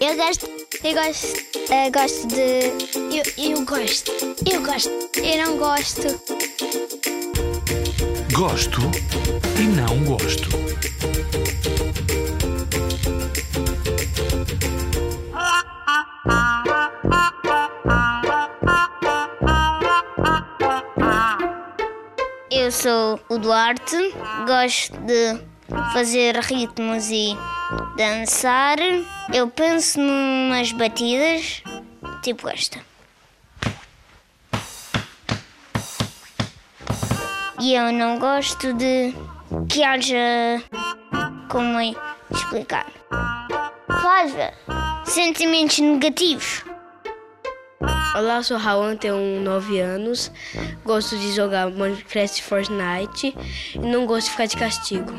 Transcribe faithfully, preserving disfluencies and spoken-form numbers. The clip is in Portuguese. Eu gosto, eu gosto, eu gosto de... Eu, eu gosto, eu gosto, eu não gosto. Gosto e não gosto. Eu sou o Duarte, gosto de fazer ritmos e dançar. Eu penso numas batidas, tipo esta. E eu não gosto de que haja, como é explicar, haja sentimentos negativos. Olá, sou Raul, tenho nove anos, gosto de jogar Minecraft e Fortnite e não gosto de ficar de castigo.